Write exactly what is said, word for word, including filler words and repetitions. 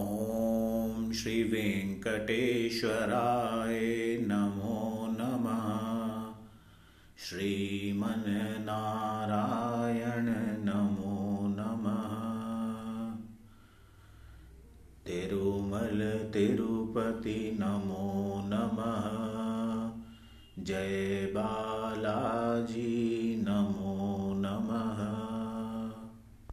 ओम श्री वेंकटेश्वराय नमो नमः। श्रीमन नारायण नमो नमः। तिरुमल तिरुपति नमो नमः। जय बालाजी।